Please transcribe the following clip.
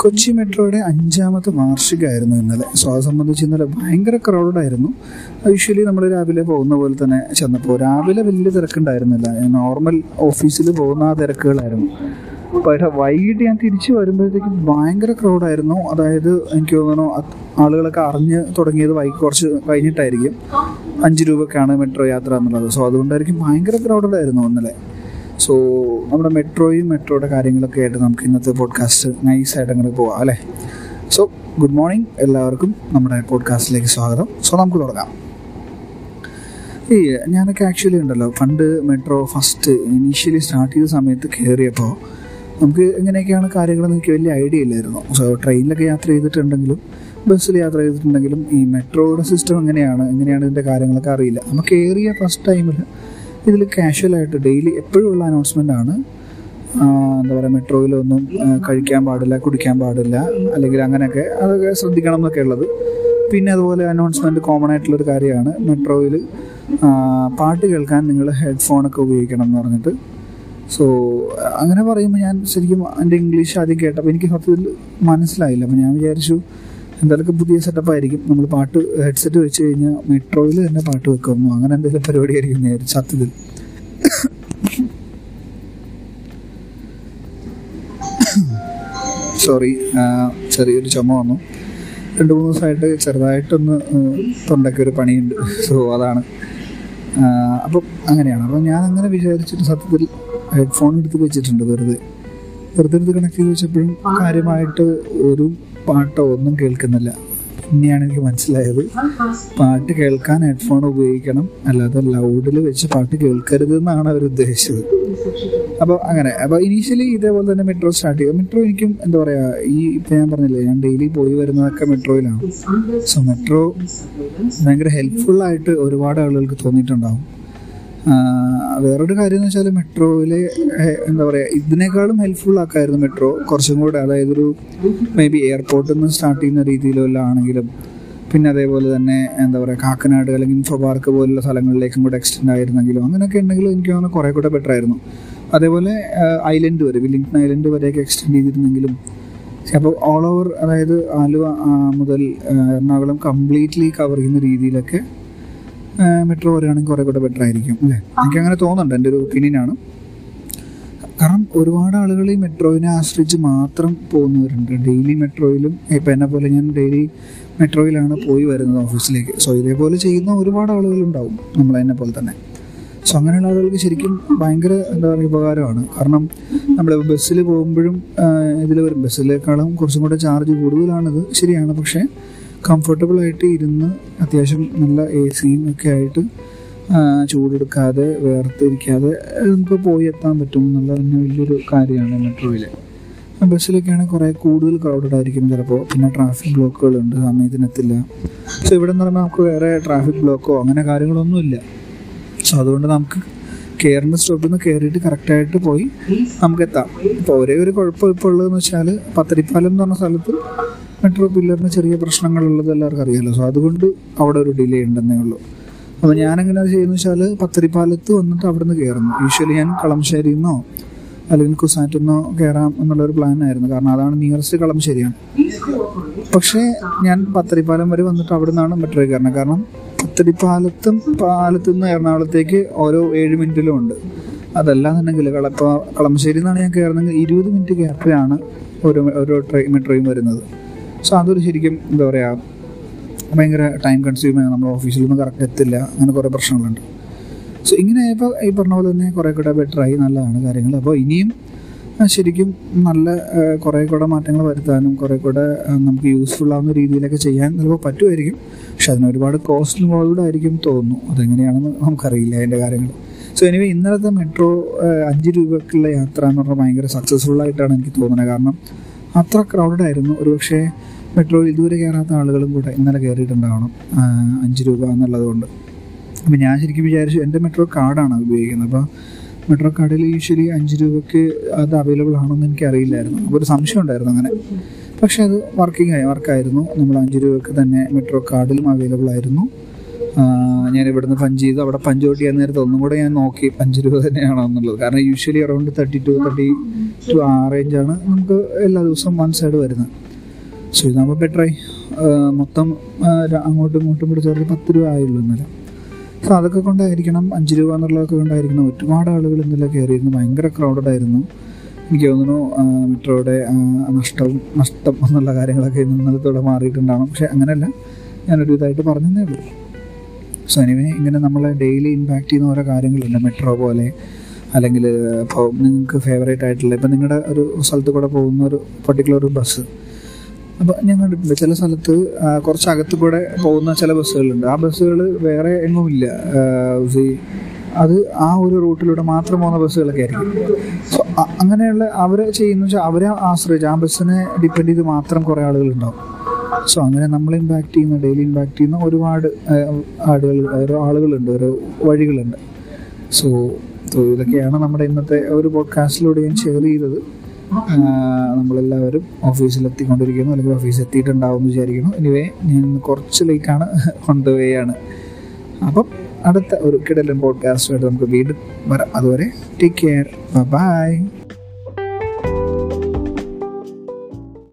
കൊച്ചി മെട്രോയുടെ 5ാമത്തെ വാർഷികമായിരുന്നു ഇന്നലെ. സോ അത് സംബന്ധിച്ച് ഇന്നലെ ഭയങ്കര ക്രൗഡായിരുന്നു. യൂഷ്വലി നമ്മൾ രാവിലെ പോകുന്ന പോലെ തന്നെ ചെന്നപ്പോൾ രാവിലെ വലിയ തിരക്കുണ്ടായിരുന്നില്ല, നോർമൽ ഓഫീസിൽ പോകുന്ന ആ തിരക്കുകളായിരുന്നു. പക്ഷേ വൈകിട്ട് ഞാൻ തിരിച്ചു വരുമ്പോഴത്തേക്കും ഭയങ്കര ക്രൗഡായിരുന്നു. അതായത് എനിക്ക് തോന്നുന്നു ആളുകളൊക്കെ അറിഞ്ഞ് തുടങ്ങിയത് കുറച്ച് കഴിഞ്ഞിട്ടായിരിക്കും. 5 രൂപയ്ക്കാണ് മെട്രോ യാത്ര എന്നുള്ളത്. സോ അതുകൊണ്ടായിരിക്കും ഭയങ്കര ക്രൗഡായിരുന്നു ഇന്നലെ. സോ നമ്മുടെ മെട്രോയും മെട്രോയുടെ കാര്യങ്ങളൊക്കെ ആയിട്ട് നമുക്ക് ഇന്നത്തെ പോഡ്കാസ്റ്റ് നൈസായിട്ട് അങ്ങനെ പോവാം അല്ലേ. സോ ഗുഡ് മോർണിംഗ് എല്ലാവർക്കും, നമ്മുടെ പോഡ്കാസ്റ്റിലേക്ക് സ്വാഗതം. സോ നമുക്ക് തുടങ്ങാം. ഈ ഞാനൊക്കെ ആക്ച്വലി ഉണ്ടല്ലോ പണ്ട് മെട്രോ ഫസ്റ്റ് ഇനീഷ്യലി സ്റ്റാർട്ട് ചെയ്ത സമയത്ത് കയറിയപ്പോൾ നമുക്ക് എങ്ങനെയൊക്കെയാണ് കാര്യങ്ങളെന്ന് എനിക്ക് വലിയ ഐഡിയ ഇല്ലായിരുന്നു. സോ ട്രെയിനിലൊക്കെ യാത്ര ചെയ്തിട്ടുണ്ടെങ്കിലും ബസ്സിൽ യാത്ര ചെയ്തിട്ടുണ്ടെങ്കിലും ഈ മെട്രോയുടെ സിസ്റ്റം എങ്ങനെയാണ് ഇതിൻ്റെ കാര്യങ്ങളൊക്കെ അറിയില്ല. നമുക്ക് കയറിയ ഫസ്റ്റ് ടൈമിൽ ഇതിൽ കാഷ്വലായിട്ട് ഡെയിലി എപ്പോഴും ഉള്ള അനൗൺസ്മെൻ്റ് ആണ്, എന്താ പറയുക, മെട്രോയിലൊന്നും കഴിക്കാൻ പാടില്ല, കുടിക്കാൻ പാടില്ല, അല്ലെങ്കിൽ അങ്ങനെയൊക്കെ അതൊക്കെ ശ്രദ്ധിക്കണം എന്നൊക്കെ ഉള്ളത്. പിന്നെ അതുപോലെ അനൗൺസ്മെൻറ്റ് കോമൺ ആയിട്ടുള്ളൊരു കാര്യമാണ് മെട്രോയിൽ പാട്ട് കേൾക്കാൻ നിങ്ങൾ ഹെഡ്ഫോണൊക്കെ ഉപയോഗിക്കണം എന്ന് പറഞ്ഞിട്ട്. സോ അങ്ങനെ പറയുമ്പോൾ ഞാൻ ശരിക്കും എൻ്റെ ഇംഗ്ലീഷ് ആദ്യം കേട്ടപ്പോൾ എനിക്ക് സത്യത്തിൽ മനസ്സിലായില്ല. അപ്പം ഞാൻ വിചാരിച്ചു എന്തൊക്കെ പുതിയ സെറ്റപ്പായിരിക്കും, നമ്മൾ പാട്ട് ഹെഡ്സെറ്റ് വെച്ച് കഴിഞ്ഞാൽ മെട്രോയിൽ തന്നെ പാട്ട് വെക്കുന്നു, അങ്ങനെ എന്തെങ്കിലും പരിപാടി ആയിരിക്കും വിചാരിച്ചു. സത്യത്തിൽ സോറി, ചെറിയൊരു ചുമ വന്നു. 2-3 ദിവസമായിട്ട് ചെറുതായിട്ടൊന്ന് തൊണ്ടയ്ക്ക് ഒരു പണിയുണ്ട്. സോ അതാണ്. അപ്പം അങ്ങനെയാണ്. അപ്പം ഞാൻ അങ്ങനെ വിചാരിച്ചിട്ട് സത്യത്തിൽ ഹെഡ്ഫോൺ എടുത്ത് വെച്ചിട്ടുണ്ട്, വെറുതെ കണക്ട് ചെയ്ത് വെച്ചപ്പോഴും കാര്യമായിട്ട് ഒരു പാട്ടോ ഒന്നും കേൾക്കുന്നില്ല. പിന്നെയാണ് എനിക്ക് മനസ്സിലായത് പാട്ട് കേൾക്കാൻ ഹെഡ്ഫോൺ ഉപയോഗിക്കണം, അല്ലാതെ ലൗഡിൽ വെച്ച് പാട്ട് കേൾക്കരുത് എന്നാണ് അവർ ഉദ്ദേശിച്ചത്. അപ്പോൾ അങ്ങനെ. അപ്പോൾ ഇനീഷ്യലി ഇതേപോലെ തന്നെ മെട്രോ സ്റ്റാർട്ട് ചെയ്തു. മെട്രോ എനിക്കും എന്താ പറയുക, ഇപ്പം ഞാൻ പറഞ്ഞില്ലേ ഞാൻ ഡെയിലി പോയി വരുന്നതൊക്കെ മെട്രോയിലാണ്. സോ മെട്രോ ഭയങ്കര ഹെൽപ്ഫുള്ളായിട്ട് ഒരുപാട് ആളുകൾക്ക് തോന്നിയിട്ടുണ്ടാകും. വേറൊരു കാര്യം എന്ന് വെച്ചാൽ മെട്രോയിലെ എന്താ പറയുക, ഇതിനേക്കാളും ഹെൽപ്ഫുൾ ആക്കായിരുന്നു മെട്രോ കുറച്ചും കൂടെ. അതായത് ഒരു മേ ബി എയർപോർട്ടിൽ നിന്ന് സ്റ്റാർട്ട് ചെയ്യുന്ന രീതിയിലുള്ള ആണെങ്കിലും, പിന്നെ അതേപോലെ തന്നെ എന്താ പറയുക കാക്കനാട് അല്ലെങ്കിൽ ഇൻഫോ പാർക്ക് പോലുള്ള സ്ഥലങ്ങളിലേക്കും കൂടെ എക്സ്റ്റെൻഡ് ആയിരുന്നെങ്കിലും അങ്ങനെയൊക്കെ ഉണ്ടെങ്കിലും എനിക്ക് തോന്നുന്നു കുറേ കൂടെ ബെറ്റർ ആയിരുന്നു. അതേപോലെ ഐലൻഡ് വരെ, വില്ലിംഗ്ടൺ ഐലൻഡ് വരെയൊക്കെ എക്സ്റ്റെൻഡ് ചെയ്തിരുന്നെങ്കിലും, അപ്പോൾ ഓൾ ഓവർ അതായത് ആലുവ മുതൽ എറണാകുളം കംപ്ലീറ്റ്ലി കവർ ചെയ്യുന്ന രീതിയിലൊക്കെ മെട്രോ വരികയാണെങ്കിൽ കുറേ കൂടെ ബെറ്റർ ആയിരിക്കും അല്ലേ, എനിക്കങ്ങനെ തോന്നുന്നുണ്ട്. എൻ്റെ ഒരു ഒപ്പീനിയനാണ്. കാരണം ഒരുപാട് ആളുകൾ ഈ മെട്രോയിനെ ആശ്രയിച്ച് മാത്രം പോകുന്നവരുണ്ട്. ഡെയിലി മെട്രോയിലും ഇപ്പം എന്നെ പോലെ ഞാൻ ഡെയിലി മെട്രോയിലാണ് പോയി വരുന്നത് ഓഫീസിലേക്ക്. സോ ഇതേപോലെ ചെയ്യുന്ന ഒരുപാട് ആളുകളുണ്ടാവും നമ്മളെന്നെ പോലെ തന്നെ. സോ അങ്ങനെയുള്ള ആളുകൾക്ക് ശരിക്കും ഭയങ്കര എന്താ പറയുക ഉപകാരമാണ്. കാരണം നമ്മൾ ബസ്സിൽ പോകുമ്പോഴും ഇതിൽ വരും, ബസ്സിലേക്കാളും കുറച്ചും കൂടെ ചാർജ് കൂടുതലാണിത്, ശരിയാണ്. പക്ഷേ കംഫർട്ടബിളായിട്ട് ഇരുന്ന് അത്യാവശ്യം നല്ല എ സിയും ഒക്കെ ആയിട്ട് ചൂടെടുക്കാതെ വേർത്തിരിക്കാതെ നമുക്ക് പോയി എത്താൻ പറ്റും എന്നുള്ള തന്നെ വലിയൊരു കാര്യമാണ് മെട്രോയിൽ. ബസ്സിലൊക്കെയാണെങ്കിൽ കുറേ കൂടുതൽ ക്രൗഡഡ് ആയിരിക്കും ചിലപ്പോൾ, പിന്നെ ട്രാഫിക് ബ്ലോക്കുകളുണ്ട്, സമയത്തിനെത്തില്ല. സോ ഇവിടെ നിന്ന് പറയുമ്പോൾ നമുക്ക് വേറെ ട്രാഫിക് ബ്ലോക്കോ അങ്ങനെ കാര്യങ്ങളൊന്നുമില്ല. സോ അതുകൊണ്ട് നമുക്ക് കയറേണ്ട സ്റ്റോപ്പിൽ നിന്ന് കയറിയിട്ട് കറക്റ്റായിട്ട് പോയി നമുക്ക് എത്താം. ഇപ്പോൾ ഒരേ ഒരു കുഴപ്പം ഇപ്പോൾ ഉള്ളതെന്ന് വെച്ചാൽ പത്തരിപ്പാലം എന്ന് പറഞ്ഞ സ്ഥലത്ത് മെട്രോ പില്ലറിന് ചെറിയ പ്രശ്നങ്ങളുള്ളത് എല്ലാവർക്കും അറിയാമല്ലോ. സോ അതുകൊണ്ട് അവിടെ ഒരു ഡിലേ ഉണ്ടെന്നേ ഉള്ളൂ. അപ്പോൾ ഞാനെങ്ങനെ ചെയ്യുന്നത് വെച്ചാൽ പത്തരിപ്പാലത്ത് വന്നിട്ട് അവിടെ നിന്ന് കയറുന്നു. യൂഷ്വലി ഞാൻ കളമശ്ശേരിയിൽ നിന്നോ അല്ലെങ്കിൽ കുസാറ്റിൽ നിന്നോ കയറാം എന്നുള്ളൊരു പ്ലാനായിരുന്നു, കാരണം അതാണ് നിയറസ്റ്റ് കളമശ്ശേരിയാണ്. പക്ഷേ ഞാൻ പത്തരിപ്പാലം വരെ വന്നിട്ട് അവിടെ നിന്നാണ് മെട്രോ കയറുന്നത്. കാരണം പത്തരിപ്പാലത്തും പാലത്തുനിന്ന് എറണാകുളത്തേക്ക് ഓരോ 7 മിനിറ്റിലും ഉണ്ട്. അതല്ലാന്നുണ്ടെങ്കിൽ കളമശ്ശേരിയിൽ നിന്നാണ് ഞാൻ കയറുന്നതെങ്കിൽ 20 മിനിറ്റ് ഗ്യാപ്പിലാണ് ഓരോ മെട്രോയും വരുന്നത്. സോ അതൊരു ശരിക്കും എന്താ പറയുക ഭയങ്കര ടൈം കൺസ്യൂമാണ്. നമ്മൾ ഓഫീസിൽ നിന്ന് കറക്റ്റ് എത്തില്ല, അങ്ങനെ കുറേ പ്രശ്നങ്ങളുണ്ട്. സോ ഇങ്ങനെ ഇപ്പോൾ ഈ പറഞ്ഞ പോലെ തന്നെ കുറേ കൂടെ ബെറ്ററായി, നല്ലതാണ് കാര്യങ്ങൾ. അപ്പോൾ ഇനിയും ശരിക്കും നല്ല കുറേ കൂടെ മാറ്റങ്ങൾ വരുത്താനും കുറേ കൂടെ നമുക്ക് യൂസ്ഫുൾ ആവുന്ന രീതിയിലൊക്കെ ചെയ്യാൻ ചിലപ്പോൾ പറ്റുമായിരിക്കും. പക്ഷെ അതിന് ഒരുപാട് കോസ്റ്റ് ഇൻവോൾവ്ഡ് ആയിരിക്കും തോന്നുന്നു. അതെങ്ങനെയാണെന്ന് നമുക്കറിയില്ല അതിൻ്റെ കാര്യങ്ങൾ. സോ എനിവേ ഇന്നലത്തെ മെട്രോ 5 രൂപയ്ക്കുള്ള യാത്ര എന്ന് പറഞ്ഞാൽ ഭയങ്കര സക്സസ്ഫുൾ ആയിട്ടാണ് എനിക്ക് തോന്നുന്നത്. കാരണം അത്ര ക്രൗഡഡ് ആയിരുന്നു. ഒരുപക്ഷെ മെട്രോയിൽ ഇതുവരെ കയറാത്ത ആളുകളും കൂടെ ഇന്നലെ കയറിയിട്ടുണ്ടാവണം 5 രൂപ എന്നുള്ളത് കൊണ്ട്. അപ്പം ഞാൻ ശരിക്കും വിചാരിച്ചു, എൻ്റെ മെട്രോ കാർഡാണ് ഉപയോഗിക്കുന്നത്, അപ്പോൾ മെട്രോ കാർഡിൽ യൂഷ്വലി 5 രൂപയ്ക്ക് അത് അവൈലബിൾ ആണെന്ന് എനിക്കറിയില്ലായിരുന്നു. അപ്പോൾ ഒരു സംശയം ഉണ്ടായിരുന്നു അങ്ങനെ. പക്ഷേ അത് വർക്കായിരുന്നു. നമ്മൾ 5 രൂപയ്ക്ക് തന്നെ മെട്രോ കാർഡിലും അവൈലബിൾ ആയിരുന്നു. ഞാൻ ഇവിടുന്ന് പഞ്ച് ചെയ്തു, അവിടെ പഞ്ച് ഔട്ട് ചെയ്യാൻ നേരത്തെ ഒന്നും കൂടെ ഞാൻ നോക്കി 5 രൂപ തന്നെയാണോ എന്നുള്ളത്. കാരണം യൂഷ്വലി അറൗണ്ട് 32-32 ആ റേഞ്ചാണ് നമുക്ക് എല്ലാ ദിവസവും വൺ സൈഡ് വരുന്നത്. സോ ഇതാകുമ്പോൾ ബെറ്ററായി. മൊത്തം അങ്ങോട്ടും ഇങ്ങോട്ടും പിടിച്ചവർക്ക് 10 രൂപ ആയുള്ളൂ ഇന്നലെ. സോ അതൊക്കെ കൊണ്ടായിരിക്കണം, 5 രൂപ എന്നുള്ളതൊക്കെ കൊണ്ടായിരിക്കണം ഒരുപാട് ആളുകൾ ഇന്നലെ കയറിയിരുന്നു. ഭയങ്കര ക്രൗഡഡായിരുന്നു. എനിക്ക് തോന്നുന്നു മെട്രോയുടെ നഷ്ടം എന്നുള്ള കാര്യങ്ങളൊക്കെ ഇന്നലത്തോടെ മാറിയിട്ടുണ്ടാവണം. പക്ഷെ അങ്ങനെയല്ല, ഞാനൊരു ഇതായിട്ട് പറഞ്ഞതേ ഉള്ളൂ. സോ എനിവേ, ഇങ്ങനെ നമ്മളെ ഡെയിലി ഇമ്പാക്റ്റ് ചെയ്യുന്ന ഓരോ കാര്യങ്ങളുണ്ട്. മെട്രോ പോലെ, അല്ലെങ്കിൽ ഇപ്പോൾ നിങ്ങൾക്ക് ഫേവറേറ്റ് ആയിട്ടുള്ള, ഇപ്പം നിങ്ങളുടെ ഒരു സ്ഥലത്ത് കൂടെ പോകുന്ന ഒരു പർട്ടിക്കുലർ ബസ്, അപ്പോൾ ഞാൻ കണ്ടിട്ടുണ്ട് ചില സ്ഥലത്ത് കുറച്ചകത്ത് കൂടെ പോകുന്ന ചില ബസ്സുകളുണ്ട്. ആ ബസ്സുകൾ വേറെ എങ്ങുമില്ല, അത് ആ ഒരു റൂട്ടിലൂടെ മാത്രം പോകുന്ന ബസ്സുകളൊക്കെ ആയിരിക്കും. സോ അങ്ങനെയുള്ള അവരെ ചെയ്യുന്ന വെച്ചാൽ അവരെ ആശ്രയിച്ച് ആ ബസ്സിനെ ഡിപ്പെൻഡ് ചെയ്ത് മാത്രം കുറേ ആളുകളുണ്ടാവും. സോ അങ്ങനെ നമ്മൾ ഇമ്പാക്റ്റ് ചെയ്യുന്ന, ഡെയിലി ഇമ്പാക്റ്റ് ചെയ്യുന്ന ഒരുപാട് ആളുകളുണ്ട്, ഓരോ വഴികളുണ്ട്. സോ ഇതൊക്കെയാണ് നമ്മുടെ ഇന്നത്തെ ഒരു പോഡ്കാസ്റ്റിലൂടെ ഞാൻ ഷെയർ ചെയ്തത്. നമ്മളെല്ലാവരും ഓഫീസിലെത്തിക്കൊണ്ടിരിക്കുന്നു, അല്ലെങ്കിൽ ഓഫീസിൽ എത്തിയിട്ടുണ്ടാവും എന്ന് വിചാരിക്കുന്നു. എനിവേ, ഞാൻ കുറച്ച് ലേറ്റാണ്, ഓൺ ദ വേ ആണ്. അപ്പം അടുത്ത ഒരു കിടലൻ പോഡ്കാസ്റ്റുമായിട്ട് നമുക്ക് വീണ്ടും വരാം. അതുവരെ ടേക്ക് കെയർ, ബൈ.